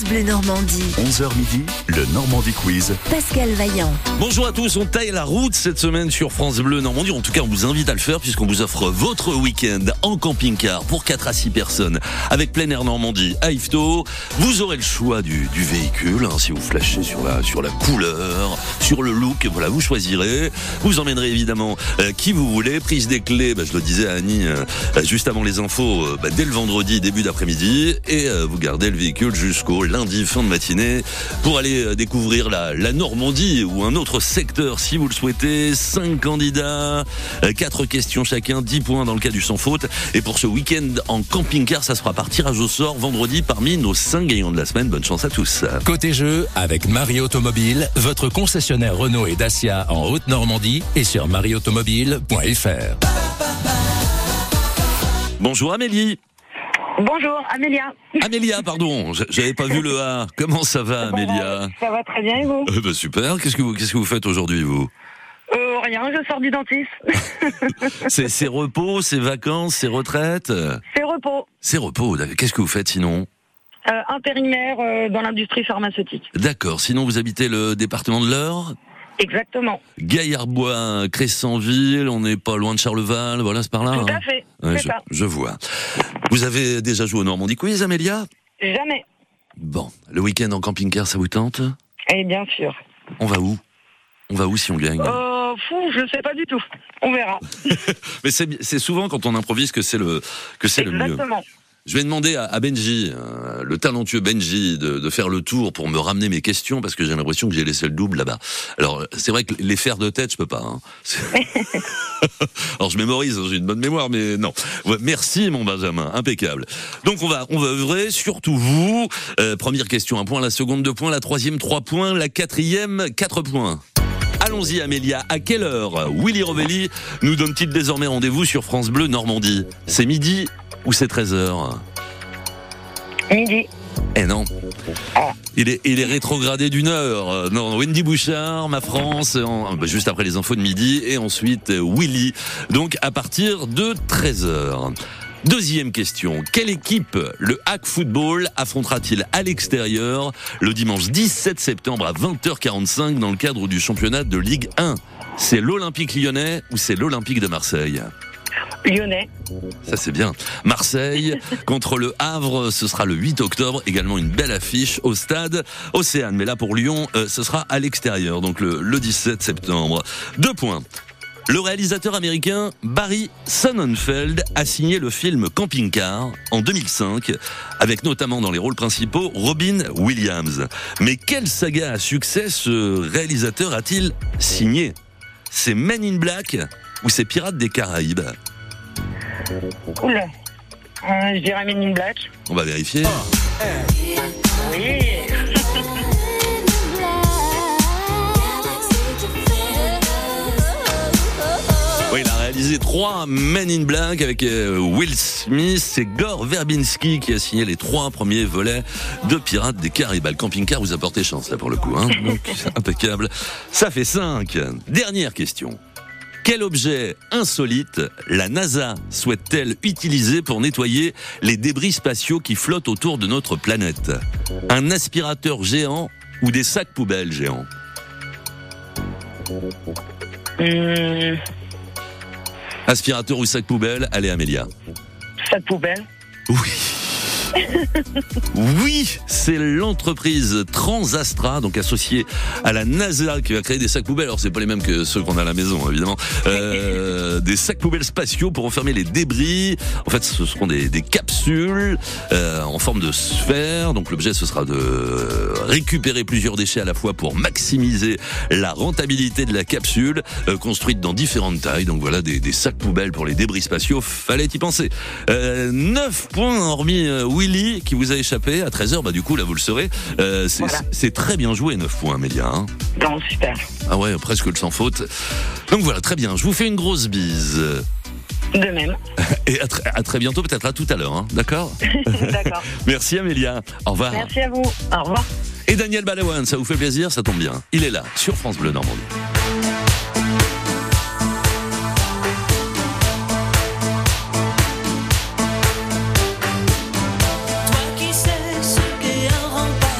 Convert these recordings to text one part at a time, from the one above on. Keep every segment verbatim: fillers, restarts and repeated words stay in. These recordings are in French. France Bleu Normandie. onze heures midi, le Normandie Quiz. Pascal Vaillant. Bonjour à tous, on taille la route cette semaine sur France Bleu Normandie. En tout cas, on vous invite à le faire puisqu'on vous offre votre week-end en camping-car pour quatre à six personnes avec Plein Air Normandie à Ifto. Vous aurez le choix du, du véhicule, hein, si vous flashez sur la, sur la couleur, sur le look, voilà, vous choisirez. Vous emmènerez évidemment euh, qui vous voulez. Prise des clés, bah, je le disais à Annie euh, juste avant les infos, euh, bah, dès le vendredi, début d'après-midi. Et euh, vous gardez le véhicule jusqu'au lundi, fin de matinée, pour aller découvrir la, la Normandie ou un autre secteur si vous le souhaitez. Cinq candidats, quatre questions chacun, dix points dans le cas du sans faute. Et pour ce week-end en camping-car, ça sera par tirage au sort vendredi parmi nos cinq gagnants de la semaine. Bonne chance à tous. Côté jeu, avec Marie Automobile, votre concessionnaire Renault et Dacia en Haute-Normandie et sur marie automobile point f r. Bonjour Amélie. Bonjour, Amélia. Amélia, pardon, j'avais pas vu le A. Comment ça va, Amélia ? Ça va très bien, et vous ? euh, bah, Super, qu'est-ce que vous, qu'est-ce que vous faites aujourd'hui, vous ? euh, Rien, je sors du dentiste. c'est, c'est repos, c'est vacances, c'est retraite ? C'est repos. C'est repos, qu'est-ce que vous faites sinon ? euh, Intérimaire euh, dans l'industrie pharmaceutique. D'accord, sinon vous habitez le département de l'Eure ? Exactement. Gaillard-Bois, Cressanville, on n'est pas loin de Charleval, voilà, c'est par là. Tout à hein. fait, ouais, c'est je, ça. Je vois. Vous avez déjà joué au Normandie Quiz, Amélia ? Jamais. Bon, le week-end en camping-car, ça vous tente ? Eh bien sûr. On va où ? On va où si on gagne ? Euh, fou, je ne sais pas du tout. On verra. Mais c'est, c'est souvent quand on improvise que c'est le, que c'est le mieux. Exactement. Je vais demander à Benji, euh, le talentueux Benji, de, de faire le tour pour me ramener mes questions, parce que j'ai l'impression que j'ai laissé le double là-bas. Alors, c'est vrai que les faire de tête, je peux pas. Hein. Alors, je mémorise, j'ai une bonne mémoire, mais non. Ouais, merci, mon Benjamin, impeccable. Donc, on va on va œuvrer, surtout vous. Euh, première question, un point, la seconde, deux points, la troisième, trois points, la quatrième, quatre points. Allons-y, Amélia, à quelle heure Willy Rovelli nous donne-t-il désormais rendez-vous sur France Bleu Normandie ? C'est midi ou c'est treize heures ? Midi. Eh non. Il est, il est rétrogradé d'une heure. Non, Wendy Bouchard, ma France, en, juste après les infos de midi, et ensuite Willy. Donc à partir de treize heures. Deuxième question. Quelle équipe le Hack Football affrontera-t-il à l'extérieur le dimanche dix-sept septembre à vingt heures quarante-cinq dans le cadre du championnat de Ligue un ? C'est l'Olympique lyonnais ou c'est l'Olympique de Marseille ? Lyonnais. Ça c'est bien. Marseille contre le Havre, ce sera le huit octobre, également une belle affiche au stade Océane. Mais là pour Lyon, euh, ce sera à l'extérieur, donc le, le dix-sept septembre. Deux points. Le réalisateur américain Barry Sonnenfeld a signé le film Camping-Car en deux mille cinq, avec notamment dans les rôles principaux Robin Williams. Mais quelle saga à succès ce réalisateur a-t-il signé ? C'est Men in Black ou c'est Pirates des Caraïbes ? Oula, euh, je dirais Men in Black. On va vérifier. Oh. Oui. Oui, il a réalisé trois Men in Black avec Will Smith et Gore Verbinski qui a signé les trois premiers volets de Pirates des Caraïbes. Le camping-car vous a porté chance là pour le coup, hein. Donc, impeccable. Ça fait cinq. Dernière question. Quel objet insolite la NASA souhaite-t-elle utiliser pour nettoyer les débris spatiaux qui flottent autour de notre planète ? Un aspirateur géant ou des sacs poubelles géants ? Mmh. Aspirateur ou sac poubelle ? Allez, Amélia. Sac poubelle ? Oui. Oui, c'est l'entreprise Transastra, donc associée à la NASA, qui va créer des sacs poubelles. Alors, c'est pas les mêmes que ceux qu'on a à la maison, évidemment. Euh, des sacs poubelles spatiaux pour enfermer les débris. En fait, ce seront des, des capsules euh, en forme de sphère. Donc, l'objet, ce sera de récupérer plusieurs déchets à la fois pour maximiser la rentabilité de la capsule, euh, construite dans différentes tailles. Donc, voilà, des, des sacs poubelles pour les débris spatiaux. Fallait y penser. Euh, neuf points, hormis euh, Willy, qui vous a échappé à treize heures. Bah, du coup, là, vous le saurez. Euh, c'est, voilà. C'est très bien joué, neuf points, Amélia. Hein. Non, super. Ah ouais, presque le sans faute. Donc, voilà, très bien. Je vous fais une grosse bise. De même. Et à, tr- à très bientôt, peut-être à tout à l'heure, hein. D'accord ? D'accord. Merci Amélia, au revoir. Merci à vous, au revoir. Et Daniel Balavoine, ça vous fait plaisir ? Ça tombe bien, il est là, sur France Bleu Normandie. Toi qui sais ce qu'est un rempart.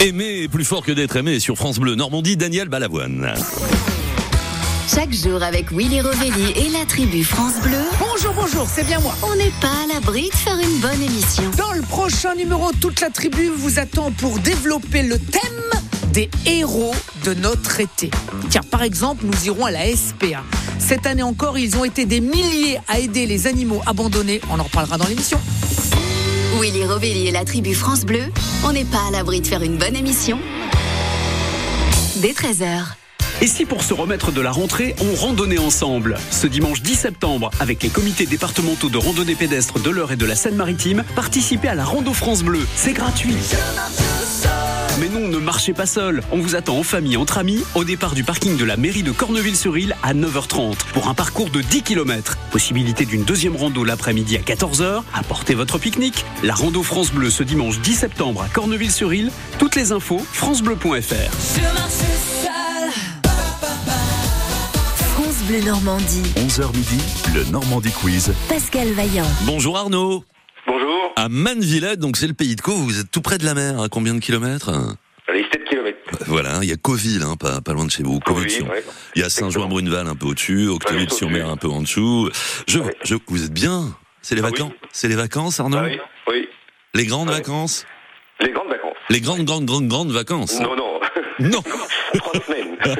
Aimer est plus fort que d'être aimé sur France Bleu Normandie, Daniel Balavoine. Chaque jour avec Willy Rovelli et la tribu France Bleu. Bonjour, bonjour, c'est bien moi. On n'est pas à l'abri de faire une bonne émission. Dans le prochain numéro, toute la tribu vous attend pour développer le thème des héros de notre été. Tiens, par exemple, nous irons à la S P A. Cette année encore, ils ont été des milliers à aider les animaux abandonnés. On en reparlera dans l'émission. Willy Rovelli et la tribu France Bleu. On n'est pas à l'abri de faire une bonne émission. Dès treize heures. Et si pour se remettre de la rentrée, on randonnait ensemble ? Ce dimanche dix septembre, avec les comités départementaux de randonnée pédestre de l'Eure et de la Seine-Maritime, participez à la Rando France Bleu. C'est gratuit. Mais non, ne marchez pas seul. On vous attend en famille, entre amis, au départ du parking de la mairie de Corneville-sur-Ille à neuf heures trente pour un parcours de dix kilomètres. Possibilité d'une deuxième rando l'après-midi à quatorze heures. Apportez votre pique-nique. La Rando France Bleu ce dimanche dix septembre à Corneville-sur-Ille. Toutes les infos, francebleu point fr. Bleu Normandie. onze heures midi, le Normandie Quiz. Pascal Vaillant. Bonjour Arnaud. Bonjour. À Manvillette, donc c'est le Pays de Caux, vous êtes tout près de la mer, à combien de kilomètres ? Allez, sept kilomètres. Voilà, il y a Cauxville, hein, pas, pas loin de chez vous. Cauxville, ouais. Il y a Saint-Jean-Bruneval un peu au-dessus, Octeville-sur-Mer un peu en dessous. Je, ouais. je, vous êtes bien ? C'est les ah vacances oui. C'est les vacances, Arnaud ? ah Oui, oui. Les grandes ouais. vacances ? Les grandes vacances. Les grandes, grandes, grandes, grandes vacances. Non, non. Non. Trois semaines.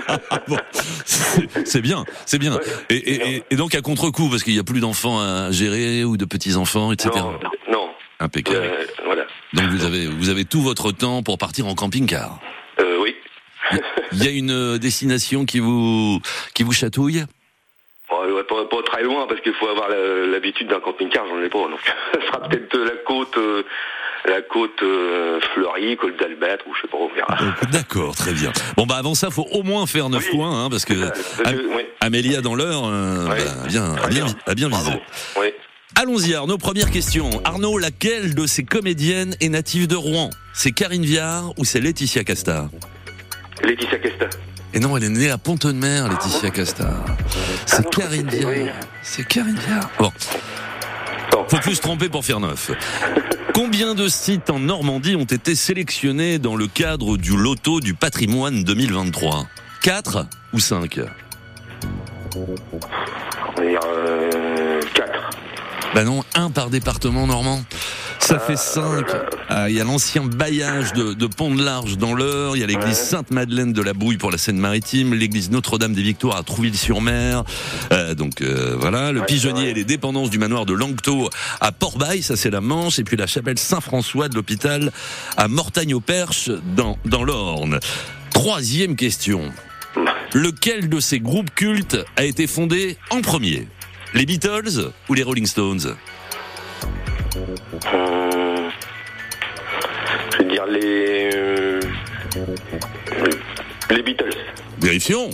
Bon, c'est, c'est bien, c'est bien. Ouais, et, et, et, et donc à contre-coup, parce qu'il n'y a plus d'enfants à gérer ou de petits-enfants, et cetera. Non, non. Impeccable. Euh, voilà. Donc vous avez, vous avez tout votre temps pour partir en camping-car. Euh, oui. Il y a une destination qui vous, qui vous chatouille ? Bon, pas, pas très loin, parce qu'il faut avoir l'habitude d'un camping-car, j'en ai pas. Donc ça sera peut-être la côte... Euh... La côte euh, fleurie, côte d'Albâtre, ou je sais pas, on verra. D'accord, très bien. Bon, bah avant ça, faut au moins faire neuf oui. points, hein, parce que euh, Am- euh, oui. Amélia, dans l'heure, euh, oui. bah, bien, a bien, a bien visé. Oui. Allons-y, Arnaud, première question. Arnaud, laquelle de ces comédiennes est native de Rouen ? C'est Karin Viard ou c'est Laetitia Castard ? Laetitia Castard. Et non, elle est née à Pont-de-Mer, Laetitia Castard. C'est ah non, Karin Viard. Oui. C'est Karin Viard. Bon. Non. Faut plus se tromper pour faire neuf. Combien de sites en Normandie ont été sélectionnés dans le cadre du loto du patrimoine deux mille vingt-trois ? quatre ou cinq ? On va dire euh, quatre. Ben non, un par département normand. Ça euh, fait cinq. Il euh, euh, y a l'ancien bailliage de, de Pont-de-Large dans l'Eure, il y a l'église ouais. Sainte-Madeleine de la Bouille pour la Seine-Maritime, l'église Notre-Dame des Victoires à Trouville-sur-Mer, euh, donc euh, voilà, le ouais, pigeonnier ouais. et les dépendances du manoir de Langteau à Port-Bail, ça c'est la Manche, et puis la chapelle Saint-François de l'hôpital à Mortagne-au-Perche dans, dans l'Orne. Troisième question. Lequel de ces groupes cultes a été fondé en premier ? Les Beatles ou les Rolling Stones ? Hum, je vais dire les euh, les Beatles. Vérifions.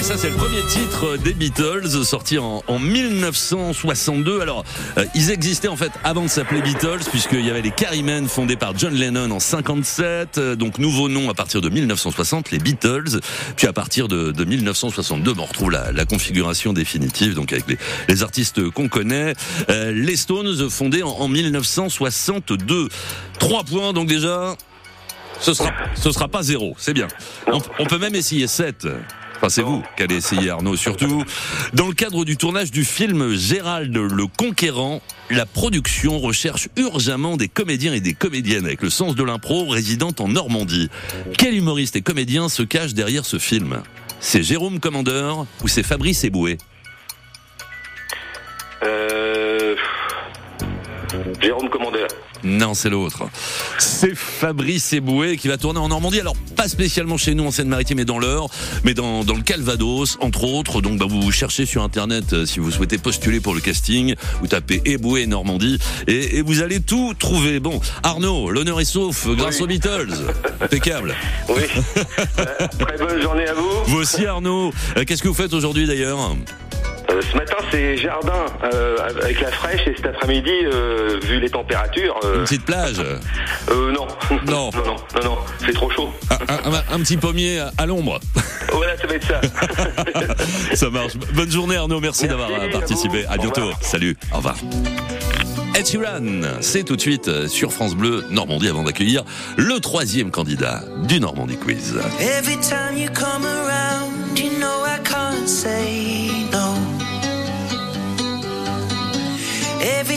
Ça, c'est le premier titre des Beatles, sorti en, en dix-neuf cent soixante-deux. Alors, euh, ils existaient en fait avant de s'appeler Beatles, puisqu'il y avait les Carrymen, fondés par John Lennon en cinquante-sept. Euh, donc, nouveau nom à partir de dix-neuf cent soixante, les Beatles. Puis à partir de, de dix-neuf cent soixante-deux, bon, on retrouve la, la configuration définitive, donc avec les, les artistes qu'on connaît. Euh, les Stones, fondés en, en dix-neuf cent soixante-deux. Trois points, donc déjà, ce sera, ce sera pas zéro, c'est bien. On, on peut même essayer sept. Enfin, c'est vous qu'allez essayer, Arnaud, surtout. Dans le cadre du tournage du film Gérald le Conquérant, la production recherche urgemment des comédiens et des comédiennes avec le sens de l'impro résidant en Normandie. Quel humoriste et comédien se cache derrière ce film ? C'est Jérôme Commandeur ou c'est Fabrice Eboué ? Euh... Jérôme Commandeur. Non, c'est l'autre. C'est Fabrice Eboué qui va tourner en Normandie. Alors, pas spécialement chez nous en Seine-Maritime, mais dans l'Eure, mais dans, dans le Calvados, entre autres. Donc, bah, vous cherchez sur Internet euh, si vous souhaitez postuler pour le casting. Vous tapez Eboué Normandie et, et vous allez tout trouver. Bon, Arnaud, l'honneur est sauf grâce oui. aux Beatles. Impeccable. Oui. Euh, très bonne journée à vous. Vous aussi, Arnaud. Euh, qu'est-ce que vous faites aujourd'hui, d'ailleurs ? Euh, ce matin, c'est jardin euh, avec la fraîche, et cet après-midi, euh, vu les températures... Euh... Une petite plage euh, non. Non. non. Non, non, non, c'est trop chaud. Ah, un, un, un petit pommier à l'ombre. Voilà, ça va être ça. Ça marche. Bonne journée, Arnaud. Merci, Merci d'avoir participé. À, à bientôt. Salut. Au revoir. Ed Sheeran, c'est tout de suite sur France Bleu Normandie avant d'accueillir le troisième candidat du Normandie Quiz. Every time you come around, you know I can't say no. Every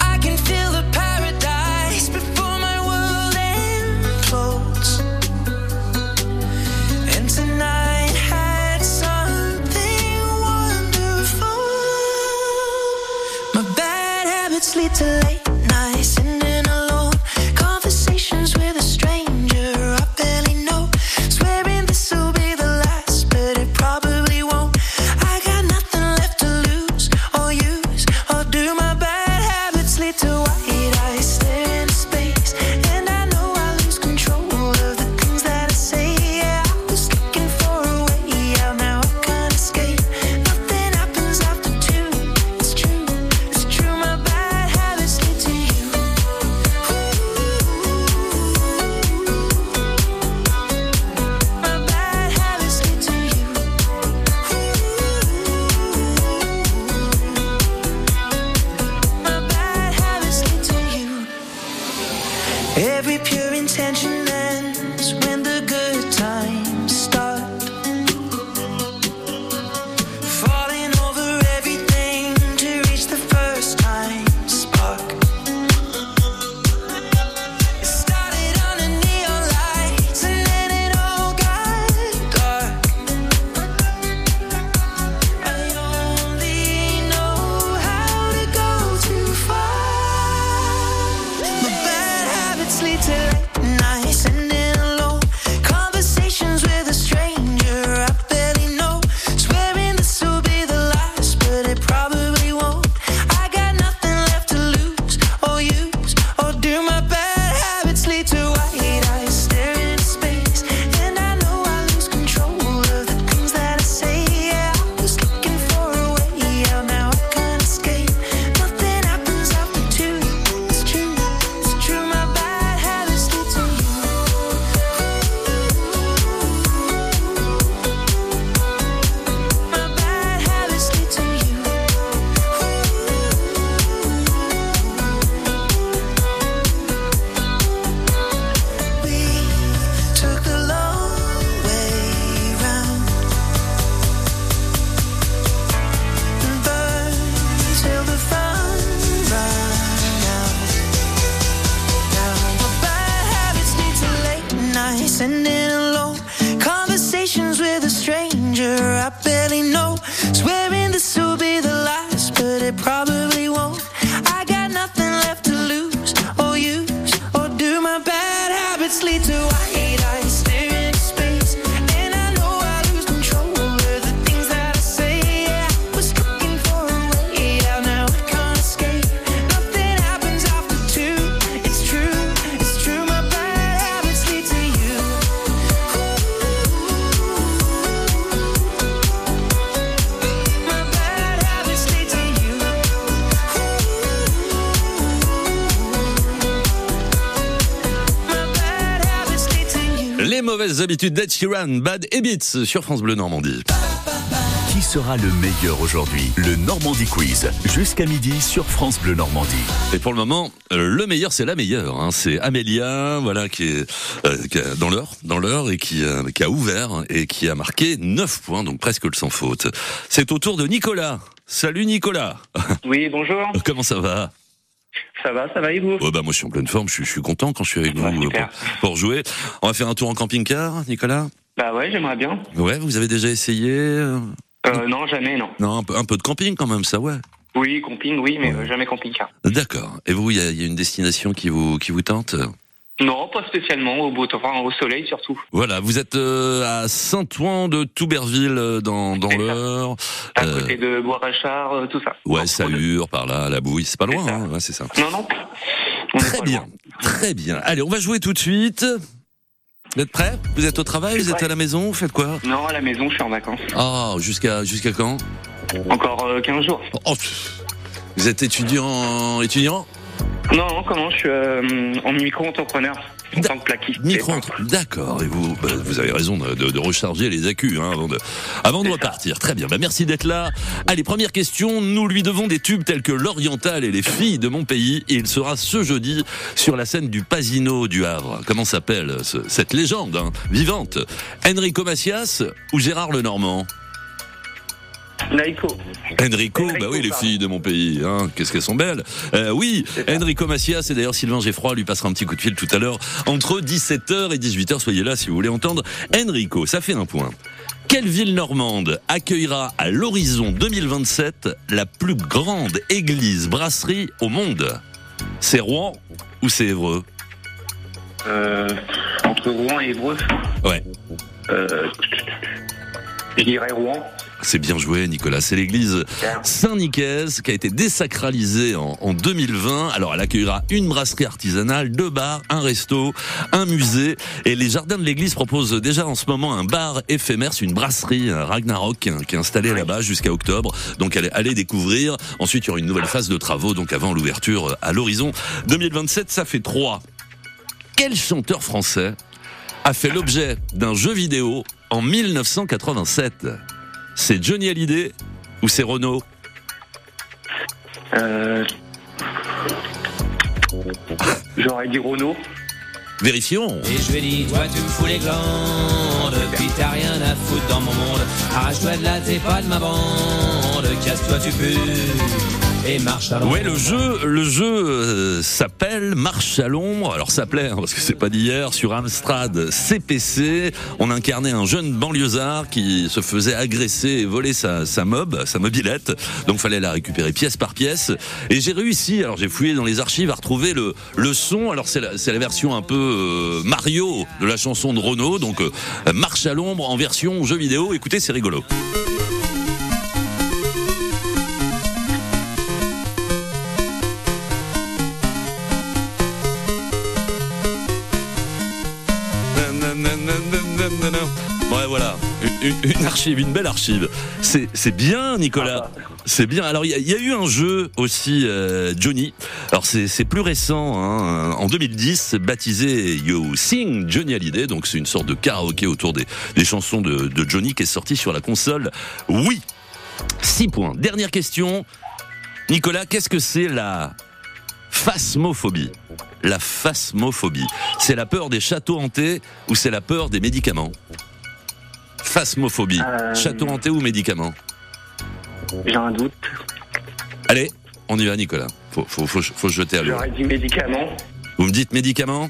I can feel the paradise before my world implodes. And tonight lead to late nights sitting alone, conversations with a stranger I barely know, swearing this will be the last, but it probably won't. I got nothing left to lose or use, or do my bad habits lead to white eyes staring into space, and I know I lose control of the things that I say. Yeah, I was looking for a way out, now I can't escape. Nothing happens after two, it's true, it's true, my bad. Every pure intention ends when the good times start. Falling over everything to reach the first time spark. It started on the neon lights and then it all got dark. I only know how to go too far. My bad habits lead to late nights and then alone conversations with a stranger I barely know, swearing this will be the last, but it probably won't. I got nothing left to lose or use, or do my bad habits lead to white eyes staring into space, and I know I lose control of the things that I say. Yeah, I was looking for a way out, now I can't escape. Nothing happens after two, it's true, it's true, my bad habits lead to you. My bad habits lead to you. We took the long way round and burned till the fun ran out. Now my bad habits lead to late nights and then alone conversations with a stranger I barely know, swearing this will be the last, but it probably won't. I got nothing left to lose or use, or do my bad habits lead to white eyes staring into space, and I know I lose control of the things that I say. Yeah, I was looking for a way out, now I can't escape. Nothing happens after two, it's true, it's true, my bad habits lead to you. My bad habits lead to you. My bad habits lead to you. Les mauvaises habitudes d'Ed Sheeran, Bad Habits sur France Bleu Normandie. Qui sera le meilleur aujourd'hui? Le Normandie Quiz, jusqu'à midi sur France Bleu Normandie. Et pour le moment, euh, le meilleur, c'est la meilleure. hein. C'est Amélia, voilà, qui est euh, qui a- dans l'heure, dans l'heure, et qui, euh, qui a ouvert et qui a marqué neuf points, donc presque le sans faute. C'est au tour de Nicolas. Salut Nicolas. Oui, bonjour. Comment ça va? Ça va, ça va, et vous? Ouais, bah, moi, je suis en pleine forme. Je suis, je suis content quand je suis avec Ouais, vous euh, super. pour, pour jouer. On va faire un tour en camping-car, Nicolas. Bah ouais, j'aimerais bien. Ouais, vous avez déjà essayé euh, Euh, non, jamais, non. Non, un peu, un peu de camping quand même, ça, ouais. Oui, camping, oui, mais euh, jamais camping-car. D'accord. Et vous, il y, a- il y a une destination qui vous, qui vous tente? Non, pas spécialement, au beau temps, enfin, au soleil surtout. Voilà, vous êtes euh, à Saint-Ouen de Touberville, euh, dans, dans C'est ça. l'Eure. À Euh, côté de Bois-Rachard, euh, tout ça. ouais, Sahur, par là, La Bouille, c'est pas loin, hein, ouais, c'est ça. Non, non. On est Très pas loin. bien, très bien. Allez, on va jouer tout de suite. Vous êtes prêts ? Vous êtes au travail ? Vous êtes à la maison ? Vous faites quoi ? Non, à la maison, je suis en vacances. Ah, oh, jusqu'à jusqu'à quand ? Encore euh, quinze jours. Oh, vous êtes étudiant étudiant ? Non, non, comment ? Je suis euh, en micro-entrepreneur. En tant que plaquiste. Micro, d'accord. Et vous, bah, vous avez raison de, de, de recharger les accus hein, avant de, avant de repartir. Très bien. Bah, merci d'être là. Allez, première question. Nous lui devons des tubes tels que l'Oriental et les filles de mon pays. Et il sera ce jeudi sur la scène du Pasino du Havre. Comment s'appelle ce, cette légende hein, vivante ? Enrico Macias ou Gérard Lenormand ? Enrico. Enrico, bah oui, les filles de mon pays, hein, qu'est-ce qu'elles sont belles. Euh, oui, Enrico Macias, et d'ailleurs Sylvain Geffroy lui passera un petit coup de fil tout à l'heure, entre dix-sept heures et dix-huit heures, soyez là si vous voulez entendre Enrico, ça fait un point. Quelle ville normande accueillera à l'horizon deux mille vingt-sept la plus grande église brasserie au monde ? C'est Rouen ou c'est Évreux ? Euh, entre Rouen et Évreux ? Ouais. Euh, je dirais Rouen. C'est bien joué, Nicolas. C'est l'église Saint-Nicaise qui a été désacralisée en, en deux mille vingt. Alors, elle accueillera une brasserie artisanale, deux bars, un resto, un musée. Et les jardins de l'église proposent déjà en ce moment un bar éphémère. C'est une brasserie, un Ragnarok, qui est installée là-bas jusqu'à octobre. Donc, allez, allez découvrir. Ensuite, il y aura une nouvelle phase de travaux, donc avant l'ouverture à l'horizon deux mille vingt-sept. Ça fait trois. Quel chanteur français a fait l'objet d'un jeu vidéo en mille neuf cent quatre-vingt-sept ? C'est Johnny Hallyday ou c'est Renaud ? Euh... J'aurais dit Renaud. Vérifions. Et je lui ai dit, toi tu me fous les glandes, puis t'as rien à foutre dans mon monde. Arrache-toi de là, t'es pas de ma bande, casse-toi tu pues. Et Marche à l'ombre. Ouais, le jeu, le jeu euh, s'appelle Marche à l'ombre. Alors ça plaît, hein, parce que c'est pas d'hier. Sur Amstrad C P C, on incarnait un jeune banlieusard qui se faisait agresser et voler sa, sa mob, sa mobilette. Donc fallait la récupérer pièce par pièce. Et j'ai réussi, alors j'ai fouillé dans les archives à retrouver le, le son. Alors c'est la, c'est la version un peu euh, Mario de la chanson de Renaud. Donc euh, Marche à l'ombre en version jeu vidéo. Écoutez, c'est rigolo. Une archive, une belle archive. C'est, c'est bien, Nicolas. C'est bien. Alors, il y, y a eu un jeu aussi, euh, Johnny. Alors, c'est, c'est plus récent. Hein. En deux mille dix, baptisé You Sing Johnny Hallyday. Donc, c'est une sorte de karaoké autour des, des chansons de, de Johnny qui est sorti sur la console. Oui. six points. Dernière question. Nicolas, qu'est-ce que c'est la phasmophobie ? La phasmophobie. C'est la peur des châteaux hantés ou c'est la peur des médicaments ? Phasmophobie, euh... château hanté ou médicament ? J'ai un doute. Allez, on y va, Nicolas. Faut, faut, faut, faut jeter à l'eau. J'aurais dit médicament. Vous me dites médicament ?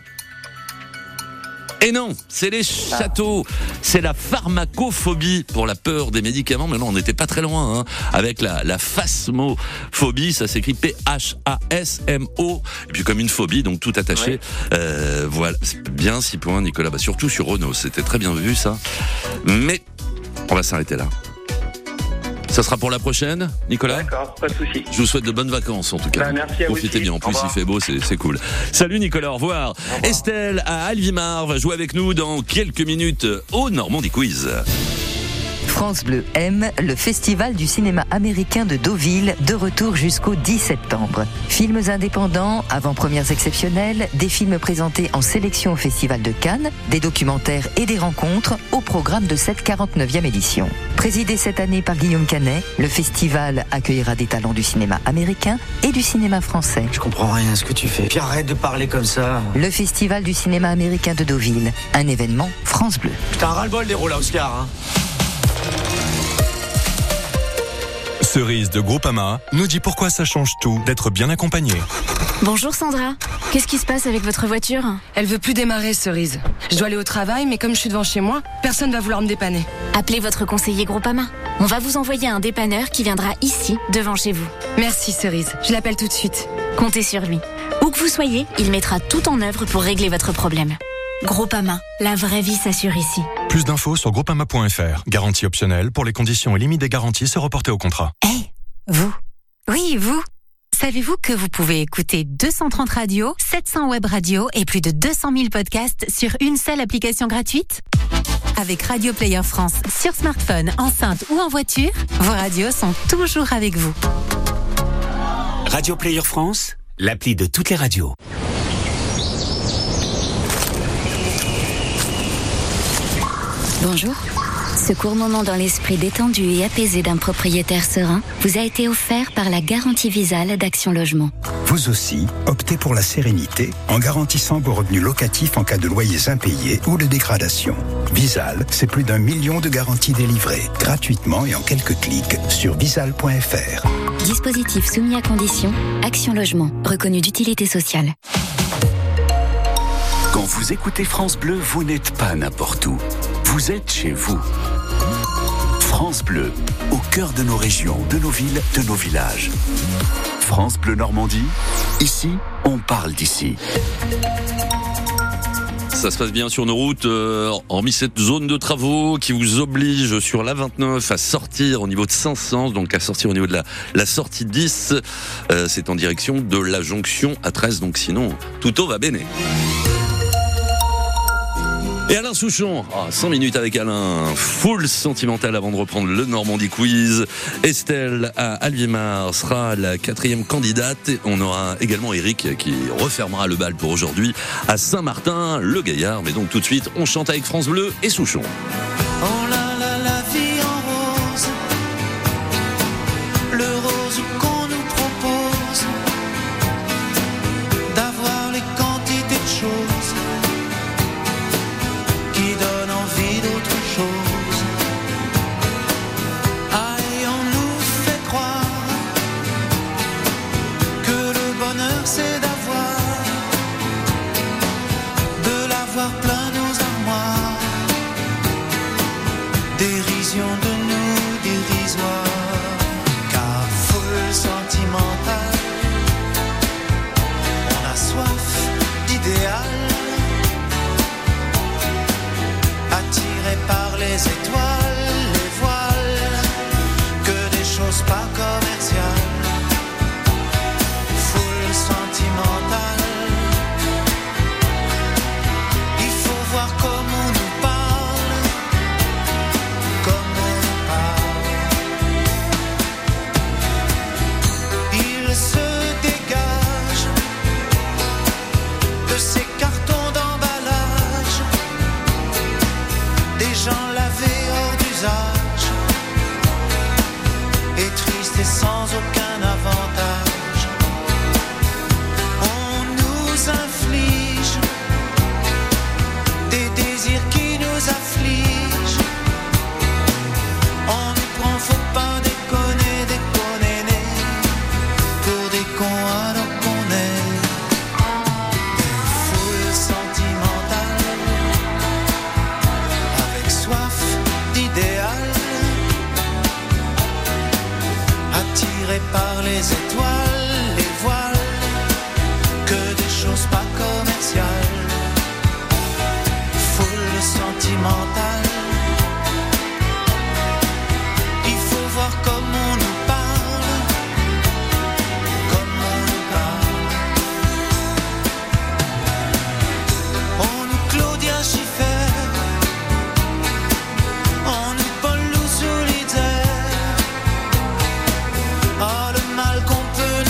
Et non, c'est les châteaux. C'est la pharmacophobie pour la peur des médicaments. Mais non, on n'était pas très loin, hein, avec la, la phasmophobie. Ça s'écrit P H A S M O. Et puis comme une phobie, donc tout attaché. Ouais. Euh, voilà, bien six points, Nicolas. Bah, surtout sur Renault, c'était très bien vu, ça. Mais on va s'arrêter là. Ça sera pour la prochaine, Nicolas ? D'accord, pas de souci. Je vous souhaite de bonnes vacances, en tout cas. Ben, merci à vous. Profitez bien, en plus il fait beau, c'est, c'est cool. Salut Nicolas, au revoir. au revoir. Estelle à Alvimar va jouer avec nous dans quelques minutes au Normandie Quiz. France Bleu aime le festival du cinéma américain de Deauville, de retour jusqu'au dix septembre. Films indépendants, avant-premières exceptionnelles, des films présentés en sélection au Festival de Cannes, des documentaires et des rencontres au programme de cette quarante-neuvième édition. Présidé cette année par Guillaume Canet, le festival accueillera des talents du cinéma américain et du cinéma français. Je comprends rien à ce que tu fais. Puis arrête de parler comme ça. Le festival du cinéma américain de Deauville, un événement France Bleu. Putain, ras-le-bol des rôles à Oscar, hein. Cerise de Groupama nous dit pourquoi ça change tout d'être bien accompagné. Bonjour Sandra, qu'est-ce qui se passe avec votre voiture ? Elle veut plus démarrer, Cerise. Je dois aller au travail, mais comme je suis devant chez moi, personne va vouloir me dépanner. Appelez votre conseiller Groupama. On va vous envoyer un dépanneur qui viendra ici, devant chez vous. Merci Cerise, je l'appelle tout de suite. Comptez sur lui. Où que vous soyez, il mettra tout en œuvre pour régler votre problème. Groupama, la vraie vie s'assure ici. Plus d'infos sur groupama point f r. Garantie optionnelle pour les conditions et limites des garanties se reporter au contrat. Eh, hey, vous. Oui, vous. Savez-vous que vous pouvez écouter deux cent trente radios, sept cents web radios et plus de deux cent mille podcasts sur une seule application gratuite ? Avec Radio Player France, sur smartphone, enceinte ou en voiture, vos radios sont toujours avec vous. Radio Player France, l'appli de toutes les radios. Bonjour. Ce court moment dans l'esprit détendu et apaisé d'un propriétaire serein vous a été offert par la garantie Visale d'Action Logement. Vous aussi, optez pour la sérénité en garantissant vos revenus locatifs en cas de loyers impayés ou de dégradation. Visale, c'est plus d'un million de garanties délivrées, gratuitement et en quelques clics sur visale point f r. Dispositif soumis à conditions, Action Logement, reconnu d'utilité sociale. Quand vous écoutez France Bleu, vous n'êtes pas n'importe où. Vous êtes chez vous. France Bleu, au cœur de nos régions, de nos villes, de nos villages. France Bleu Normandie, ici, on parle d'ici. Ça se passe bien sur nos routes, euh, hormis cette zone de travaux qui vous oblige sur l'A vingt-neuf à sortir au niveau de Saint-Saëns, donc à sortir au niveau de la, la sortie dix. Euh, c'est en direction de la jonction A treize, donc sinon, tout va bene. Et Alain Souchon, oh, cent minutes avec Alain, full sentimentale avant de reprendre le Normandie Quiz. Estelle à Alvimar sera la quatrième candidate. On aura également Eric qui refermera le bal pour aujourd'hui à Saint-Martin, le Gaillard. Mais donc tout de suite, on chante avec France Bleu et Souchon. On l'a... mal qu'on peut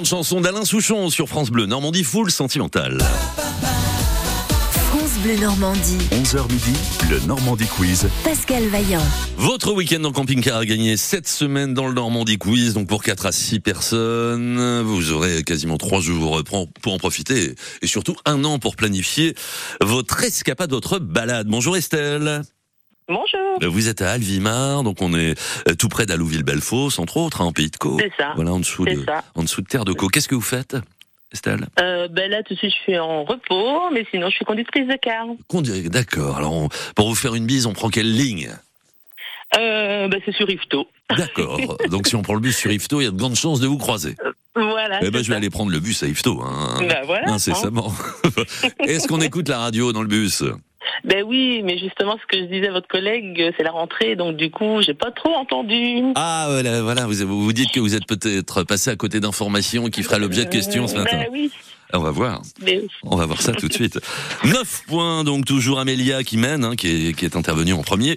excellente chanson d'Alain Souchon sur France Bleu Normandie, full sentimentale. Bleu Normandie. onze heures midi, le Normandie Quiz. Pascal Vaillant. Votre week-end en camping-car a gagné cette semaine dans le Normandie Quiz. Donc pour quatre à six personnes, vous aurez quasiment trois jours pour en profiter et surtout un an pour planifier votre escapade, votre balade. Bonjour Estelle. Bonjour. Vous êtes à Alvimar, donc on est tout près d'Allouville-Belfosse, entre autres, hein, en Pays de Caux. C'est ça. Voilà, en dessous, de, en dessous de Terre de Caux. Qu'est-ce que vous faites, Estelle? euh, ben Là, tout de suite, je suis en repos, mais sinon, je suis conductrice de car. Conductrice, d'accord. Alors, on, pour vous faire une bise, on prend quelle ligne? euh, ben, C'est sur Ifto. D'accord. Donc, si on prend le bus sur Ifto, il y a de grandes chances de vous croiser. Voilà. Eh ben, je vais ça. aller prendre le bus à Ifto. Hein, ben, voilà. Incessamment. Hein. Est-ce qu'on écoute la radio dans le bus? Ben oui, mais justement, ce que je disais à votre collègue, c'est la rentrée, donc du coup, j'ai pas trop entendu. Ah, voilà, voilà, vous vous dites que vous êtes peut-être passé à côté d'informations qui fera l'objet de questions ce matin. Ben oui. On va voir. Mais... On va voir ça tout de suite. neuf points, donc toujours Amélia qui mène, hein, qui est, qui est intervenue en premier.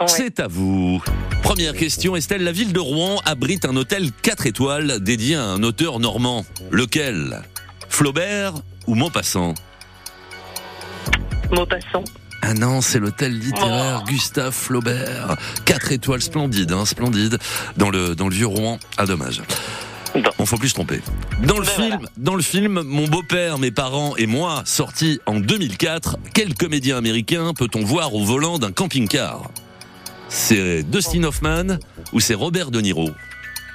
Ouais. C'est à vous. Première question, Estelle, la ville de Rouen abrite un hôtel quatre étoiles dédié à un auteur normand. Lequel? Flaubert ou Maupassant? Maupassant. Ah non, c'est l'hôtel littéraire oh. Gustave Flaubert. quatre étoiles, splendide, hein, splendide. Dans le, dans le vieux Rouen. Ah, dommage. Non. On faut plus se tromper. Dans le, ben film, voilà. dans le film Mon beau-père, mes parents et moi, sorti en deux mille quatre, quel comédien américain peut-on voir au volant d'un camping-car? C'est Dustin Hoffman ou c'est Robert De Niro?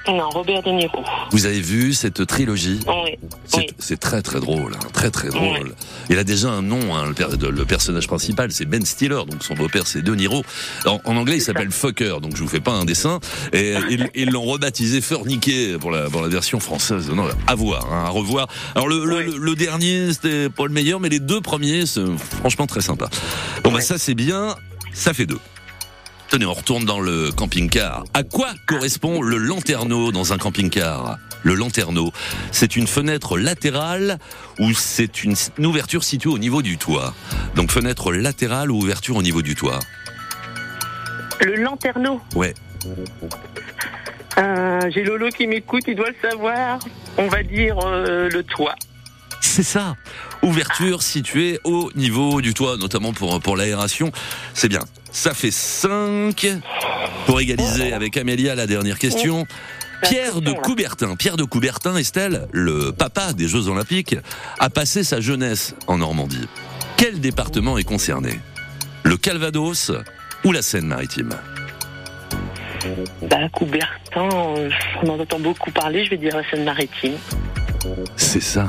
Non, Robert De Niro. Vous avez vu cette trilogie? Oui. C'est, oui. c'est très très drôle, hein, très très drôle. Oui. Il a déjà un nom, hein, le, per, le personnage principal, c'est Ben Stiller, donc son beau-père c'est De Niro. En, en anglais, c'est il ça. s'appelle Fucker, donc je vous fais pas un dessin. Et ils, ils l'ont rebaptisé Forniqué pour la, pour la version française. Non, à voir, hein, à revoir. Alors le, oui. le, le dernier, c'était pas le meilleur, mais les deux premiers, c'est franchement très sympa. Bon, oui. bah ça c'est bien, ça fait deux. Tenez, on retourne dans le camping-car. À quoi correspond le lanterneau dans un camping-car? Le lanterneau, c'est une fenêtre latérale ou c'est une ouverture située au niveau du toit? Donc fenêtre latérale ou ouverture au niveau du toit? Le lanterneau? Ouais. Euh, j'ai Lolo qui m'écoute, il doit le savoir. On va dire euh, le toit. C'est ça. Ouverture située au niveau du toit, notamment pour, pour l'aération. C'est bien. Ça fait cinq. Pour égaliser avec Amélia, la dernière question. Pierre de Coubertin. Pierre de Coubertin, Estelle, le papa des Jeux Olympiques, a passé sa jeunesse en Normandie. Quel département est concerné? Le Calvados ou la Seine-Maritime? Bah, Coubertin, on en entend beaucoup parler, je vais dire la Seine-Maritime. C'est ça.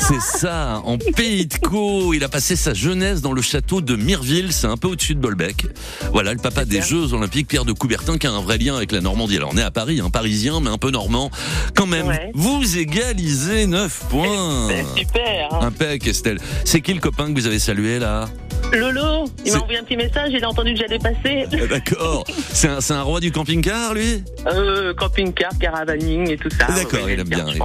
C'est ça, en Pays de Caux, il a passé sa jeunesse dans le château de Mireville, c'est un peu au-dessus de Bolbec. Voilà, le papa des Jeux Olympiques, Pierre de Coubertin, qui a un vrai lien avec la Normandie. Alors, on est à Paris, hein, parisien, mais un peu normand. Quand même, ouais. Vous égalisez neuf points. C'est super. Hein. Impec, Estelle. C'est qui le copain que vous avez salué, là? Lolo, il m'a envoyé un petit message, il a entendu que j'allais passer. D'accord. C'est un, c'est un roi du camping-car, lui? Euh, camping-car, caravaning et tout ça. D'accord, ouais, il aime bien, bien il aime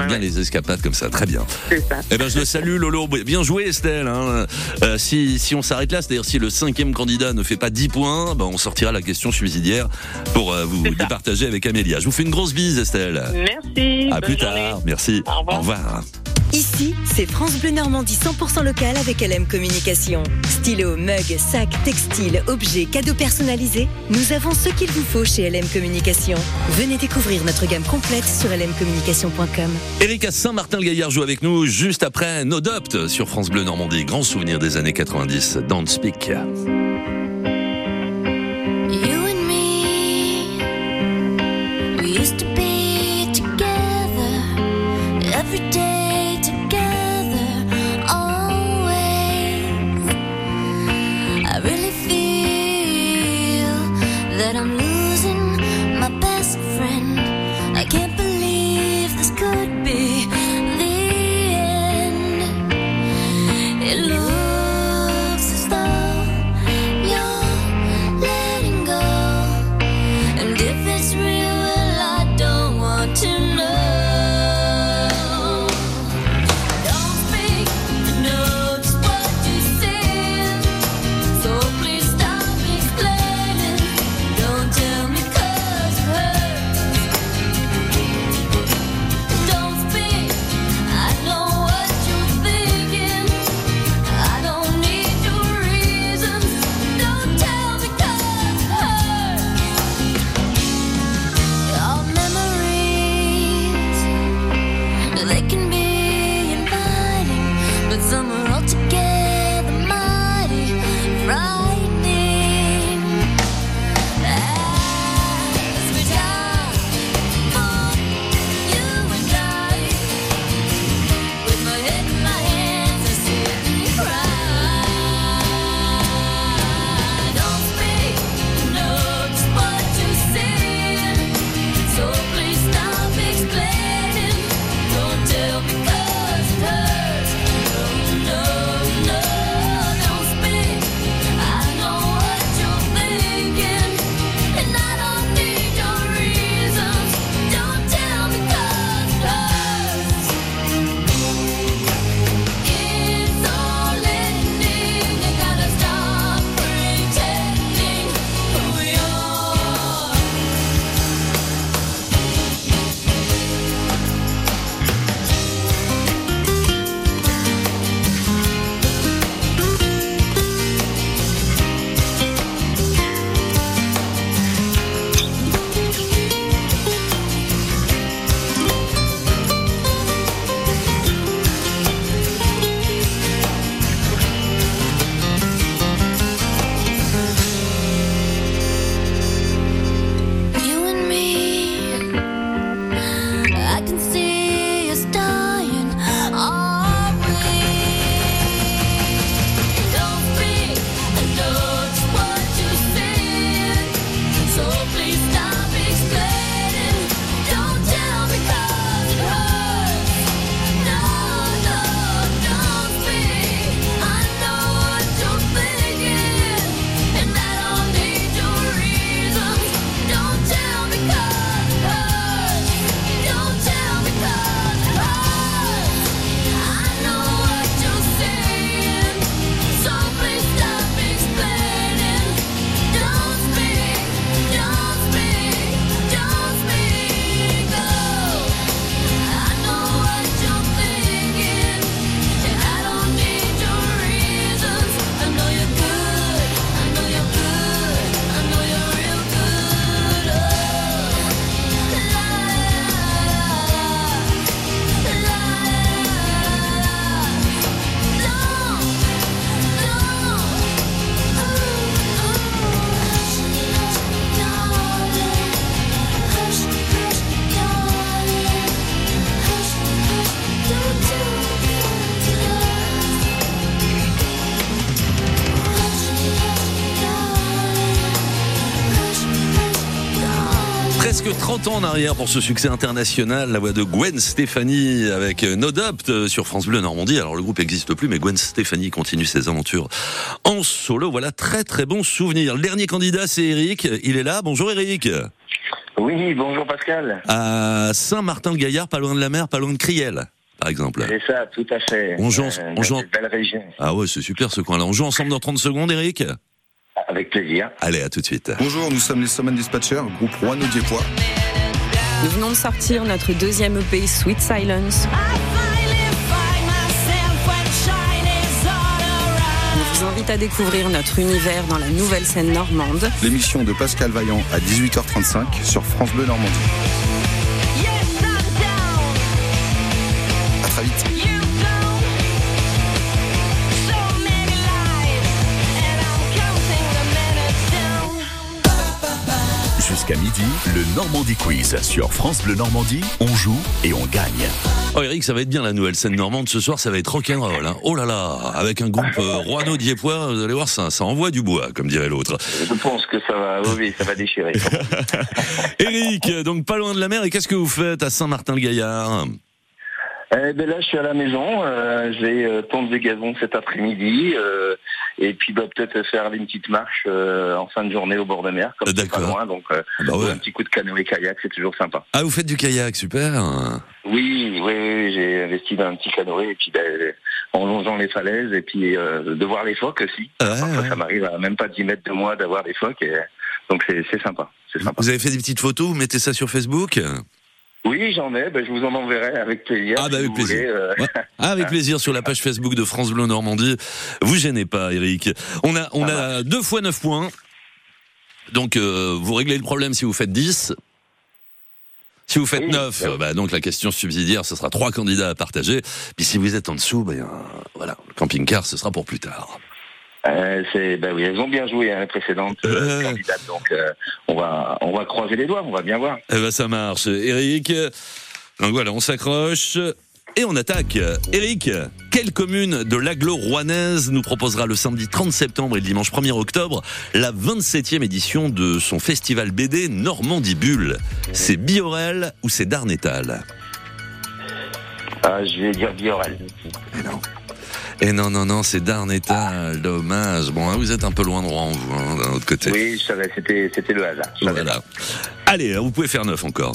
ouais, bien ouais. les escapades comme ça, très bien. C'est ça. Eh ben, je le salue, Lolo. Bien joué, Estelle. Hein. Euh, si, si on s'arrête là, c'est-à-dire si le cinquième candidat ne fait pas dix points, ben, on sortira la question subsidiaire pour euh, vous départager avec Amélia. Je vous fais une grosse bise, Estelle. Merci. À plus journée. Tard. Merci. Au revoir. Au revoir. Ici, c'est France Bleu Normandie cent pour cent local avec L M Communication. Stylos, mugs, sacs, textiles, objets, cadeaux personnalisés, nous avons ce qu'il vous faut chez L M Communication. Venez découvrir notre gamme complète sur l m communication point com. Erika Saint-Martin-le-Gaillard joue avec nous juste après No Doubt sur France Bleu Normandie. Grand souvenir des années quatre-vingt-dix, Don't Speak. It looks as though presque trente ans en arrière pour ce succès international, la voix de Gwen Stefani avec No Doubt sur France Bleu Normandie. Alors le groupe n'existe plus, mais Gwen Stefani continue ses aventures en solo. Voilà, très très bon souvenir. Le dernier candidat, c'est Eric. Il est là. Bonjour Eric. Oui, bonjour Pascal. À Saint-Martin-de-Gaillard, pas loin de la mer, pas loin de Criel, par exemple. C'est ça, tout à fait. On joue, euh, on joue... belle région. Ah ouais, c'est super ce coin-là. On joue ensemble dans trente secondes, Eric ? Avec plaisir. Allez, à tout de suite. Bonjour, nous sommes les Sommes Dispatchers, groupe Rouen-Audier-Poix. Nous venons de sortir notre deuxième E P, Sweet Silence. Invite à découvrir notre univers dans la nouvelle scène normande. L'émission de Pascal Vaillant à dix-huit heures trente-cinq sur France Bleu Normandie. À très vite. Jusqu'à midi, le Normandie Quiz sur France Bleu Normandie. On joue et on gagne. Oh Eric, ça va être bien la nouvelle scène normande ce soir, ça va être rock'n'roll, hein. Oh là là, avec un groupe euh, Roanneau-Diepois, vous allez voir ça, ça envoie du bois, comme dirait l'autre. Je pense que ça va, oui, ça va déchirer. Eric, donc pas loin de la mer, et qu'est-ce que vous faites à Saint-Martin-le-Gaillard ? Eh ben là, je suis à la maison, euh, j'ai euh, tondu des gazons cet après-midi, euh, et puis bah, peut-être faire une petite marche euh, en fin de journée au bord de mer, comme c'est pas loin, donc euh, bah ouais. Un petit coup de canoë-kayak, c'est toujours sympa. Ah, vous faites du kayak, super. Oui, oui, oui, j'ai investi dans un petit canoë et puis ben, en longeant les falaises et puis euh, de voir les phoques aussi. Ah ouais, enfin, ouais. Ça m'arrive à même pas dix mètres de moi d'avoir des phoques, et, donc c'est, c'est sympa, c'est sympa. Vous avez fait des petites photos, vous mettez ça sur Facebook ? Oui, j'en ai, ben, je vous en enverrai avec plaisir. Ah, bah, si avec plaisir. Voulez, euh... ouais. Ah, avec plaisir sur la page Facebook de France Bleu Normandie. Vous gênez pas, Eric. On a, on ah, a deux fois neuf points. Donc, euh, vous réglez le problème si vous faites dix. Si vous faites oui, neuf, oui. Bah, donc la question subsidiaire, ce sera trois candidats à partager. Puis si vous êtes en dessous, ben, voilà, le camping-car, ce sera pour plus tard. Euh, c'est, ben oui, elles ont bien joué hein, les précédentes euh... candidates, donc euh, on va on va croiser les doigts, on va bien voir. Eh ben ça marche, Eric. Donc voilà, on s'accroche et on attaque. Eric, quelle commune de l'agglo-rouennaise nous proposera le samedi trente septembre et le dimanche premier octobre la vingt-septième édition de son festival B D Normandie Bulle ? C'est Biorel ou c'est Darnétal ? Ah, je vais dire Biorel. Mais non. Et non, non, non, c'est Darnétal, dommage. Bon, hein, vous êtes un peu loin de Rouen, vous, hein, d'un autre côté. Oui, je savais, c'était, c'était le hasard. Voilà. Allez, vous pouvez faire neuf encore.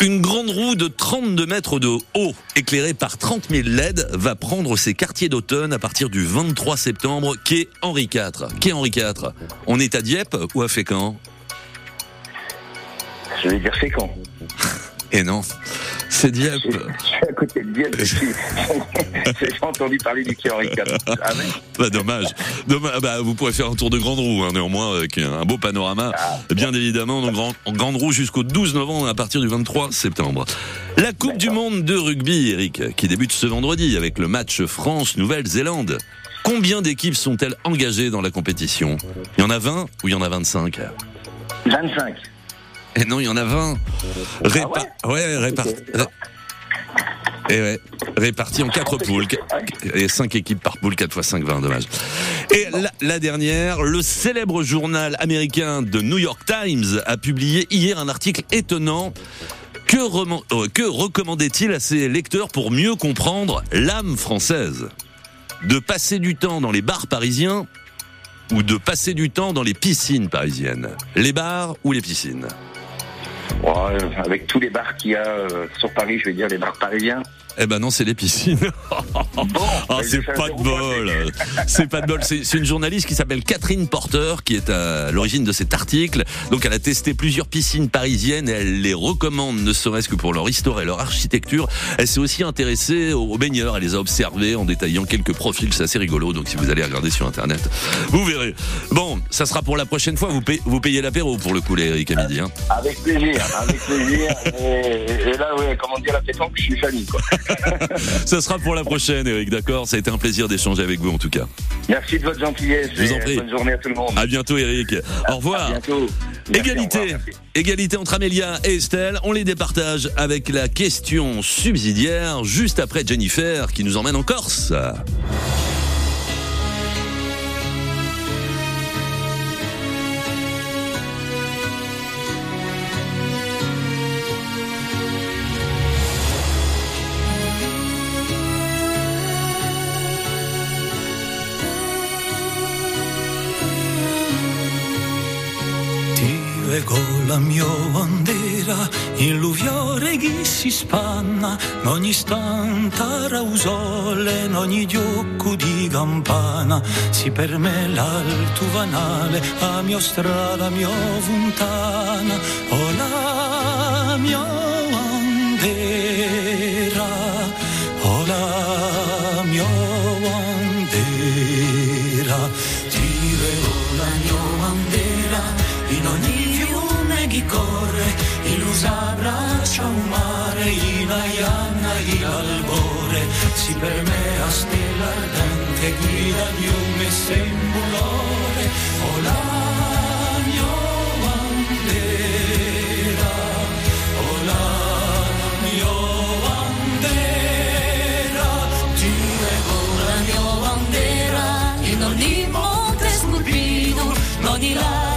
Une grande roue de trente-deux mètres de haut, éclairée par trente mille L E D, va prendre ses quartiers d'automne à partir du vingt-trois septembre, quai Henri quatre. Quai Henri quatre, on est à Dieppe ou à Fécamp ? Je vais dire Fécamp. Et non, c'est Dieppe. Je, je suis à côté de Dieppe. J'ai entendu parler du quai Henri quatre. Ah ouais. Bah dommage. dommage. Bah vous pourrez faire un tour de grande roue, hein, néanmoins avec un beau panorama, ah, bien évidemment. Donc grand, grande roue jusqu'au douze novembre à partir du vingt-trois septembre. La Coupe du Monde de rugby, Eric, qui débute ce vendredi avec le match France-Nouvelle-Zélande. Combien d'équipes sont-elles engagées dans la compétition ? Il y en a vingt ou il y en a vingt-cinq ? vingt-cinq. Et non, il y en a vingt. Répa- ah ouais ouais, réparti. Okay. Et ouais, réparti en quatre poules. Et cinq équipes par poule, quatre fois cinq, vingt, dommage. Et la, la dernière, le célèbre journal américain The New York Times a publié hier un article étonnant. Que, rem- euh, que recommandait-il à ses lecteurs pour mieux comprendre l'âme française ? De passer du temps dans les bars parisiens ou de passer du temps dans les piscines parisiennes ? Les bars ou les piscines ? Oh, avec tous les bars qu'il y a euh, sur Paris, je vais dire les bars parisiens. Eh ben non, c'est les piscines. Bon, oh, c'est, pas de bol. c'est pas de bol. C'est, c'est une journaliste qui s'appelle Catherine Porter qui est à l'origine de cet article. Donc elle a testé plusieurs piscines parisiennes et elle les recommande, ne serait-ce que pour leur histoire et leur architecture. Elle s'est aussi intéressée aux baigneurs. Elle les a observés en détaillant quelques profils. C'est assez rigolo. Donc si vous allez regarder sur Internet, vous verrez. Bon, ça sera pour la prochaine fois. Vous payez, vous payez l'apéro pour le coup, les Eric, à midi. Hein. Avec plaisir. Avec plaisir. Et, et là, oui, comment dire, la pétanque, je suis famille, quoi. Ça sera pour la prochaine, Eric, d'accord ? Ça a été un plaisir d'échanger avec vous, en tout cas. Merci de votre gentillesse. Je vous en prie. Bonne journée à tout le monde. À bientôt, Eric. Au revoir. À bientôt. Merci, égalité. Au revoir, égalité entre Amélia et Estelle. On les départage avec la question subsidiaire, juste après Jennifer, qui nous emmène en Corse. piove con la mia bandiera, in luviore chi si spanna, in ogni stanta rausole, in ogni giocco di campana, si per me l'alto vanale, a mia strada, a mia fontana, o la mia bandiera, o la mia bandiera. In ogni fiume chi corre, illusa braccia un mare, in aianna il albore, si per me a stella ardente, guida il fiume sembolore, o la mia bandera, o la mia bandera, gira con la mia bandera, in ogni monte scolpito, non di lari.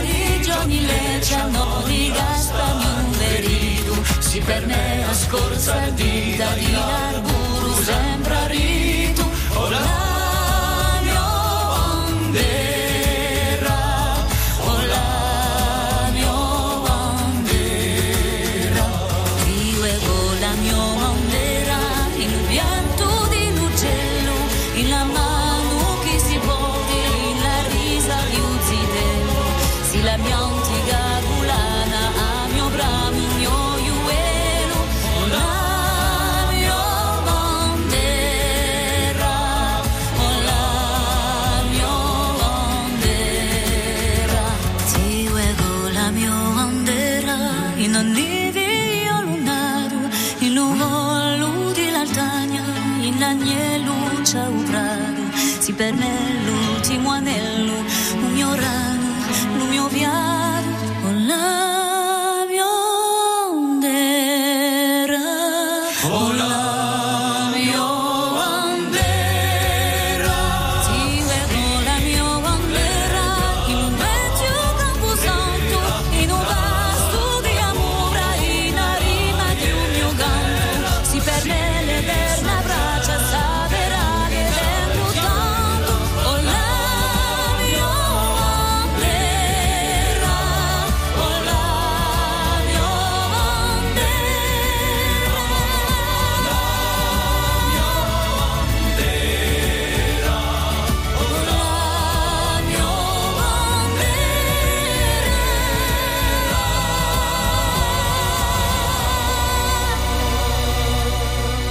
Ogni leccia, non di gasta, non veridu, si per me a scorza dita, di l'arburu sembra ritu, o la mia bandera, o la mia bandera, vivo la mia bandera, il pianto di un uccello, in la mano che si porti, la risa di un zitello, si la mia per me l'ultimo anello, un mio rano, un mio viaggio, con la mia bandera, con la mia bandera, sì, con la mia bandera, in un vecchio camposanto, in un vasto di amore, in una rima di un mio canto, si per me l'eterna braccia saperà che dentro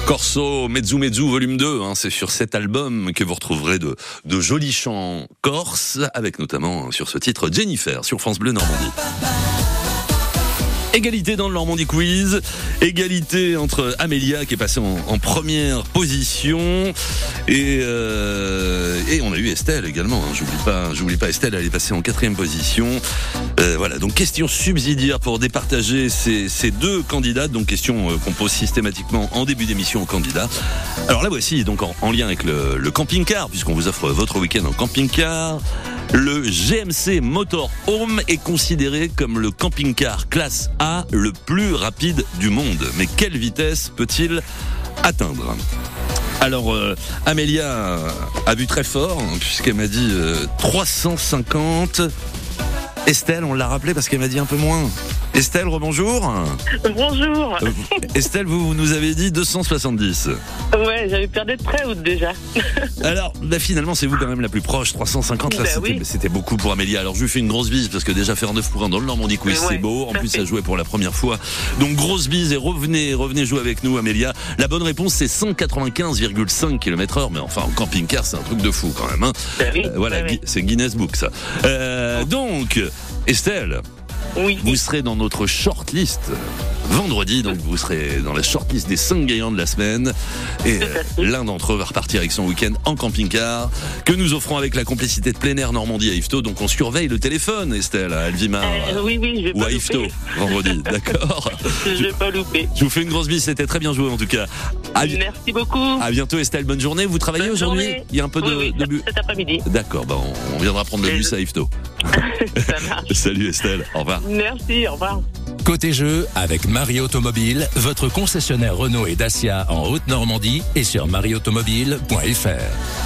Corso, Mezzu Mezzu, volume deux, hein, c'est sur cet album que vous retrouverez de, de jolis chants corses, avec notamment sur ce titre Jennifer, sur France Bleu Normandie. Égalité dans le Normandie Quiz, égalité entre Amélia qui est passée en, en première position et, euh, et on a eu Estelle également, hein, j'oublie pas, j'oublie pas Estelle, elle est passée en quatrième position. Euh, voilà, donc question subsidiaire pour départager ces, ces deux candidats, donc question euh, qu'on pose systématiquement en début d'émission aux candidats. Alors là voici, donc en, en lien avec le, le camping-car, puisqu'on vous offre votre week-end en camping-car. Le G M C Motorhome est considéré comme le camping-car classe A le plus rapide du monde. Mais quelle vitesse peut-il atteindre ? Alors, euh, Amélia a bu très fort, puisqu'elle m'a dit euh, trois cent cinquante. Estelle, on l'a rappelé parce qu'elle m'a dit un peu moins. Estelle, rebonjour. Bonjour. Estelle, vous, vous nous avez dit deux cent soixante-dix. Ouais, j'avais perdu de près ou déjà. Alors, bah, finalement, c'est vous quand même la plus proche. trois cent cinquante, là, bah, c'était, oui. C'était beaucoup pour Amélia. Alors, je lui fais une grosse bise parce que déjà faire neuf pour un dans le Normandie Quiz, ouais, c'est beau. En plus, ça jouait pour la première fois. Donc, grosse bise et revenez, revenez jouer avec nous, Amélia. La bonne réponse, c'est cent quatre-vingt-quinze virgule cinq kilomètres heure. Mais enfin, en camping-car, c'est un truc de fou quand même. Hein. Bah, oui, euh, voilà, bah, oui. C'est Guinness Book, ça. Euh, donc, Estelle. Oui. Vous serez dans notre shortlist vendredi, donc vous serez dans la shortlist des cinq gagnants de la semaine. Et l'un d'entre eux va repartir avec son week-end en camping-car que nous offrons avec la complicité de Plein Air Normandie à Ifto. Donc on surveille le téléphone, Estelle, à Elvimar. Euh, oui, oui, je vais pas Ou à louper. Ifto, vendredi, d'accord. Je vais pas louper. Je vous fais une grosse bise, c'était très bien joué en tout cas. À... Merci beaucoup. À bientôt, Estelle, bonne journée. Vous travaillez bonne aujourd'hui journée. Il y a un peu oui, de, oui, de bu... Cet après-midi. D'accord, bah on, on viendra prendre le bus à Ifto. Ça marche. Salut Estelle, au revoir. Merci, au revoir. Côté jeu, avec Marie Automobile, votre concessionnaire Renault et Dacia en Haute-Normandie et sur marie automobile point f r.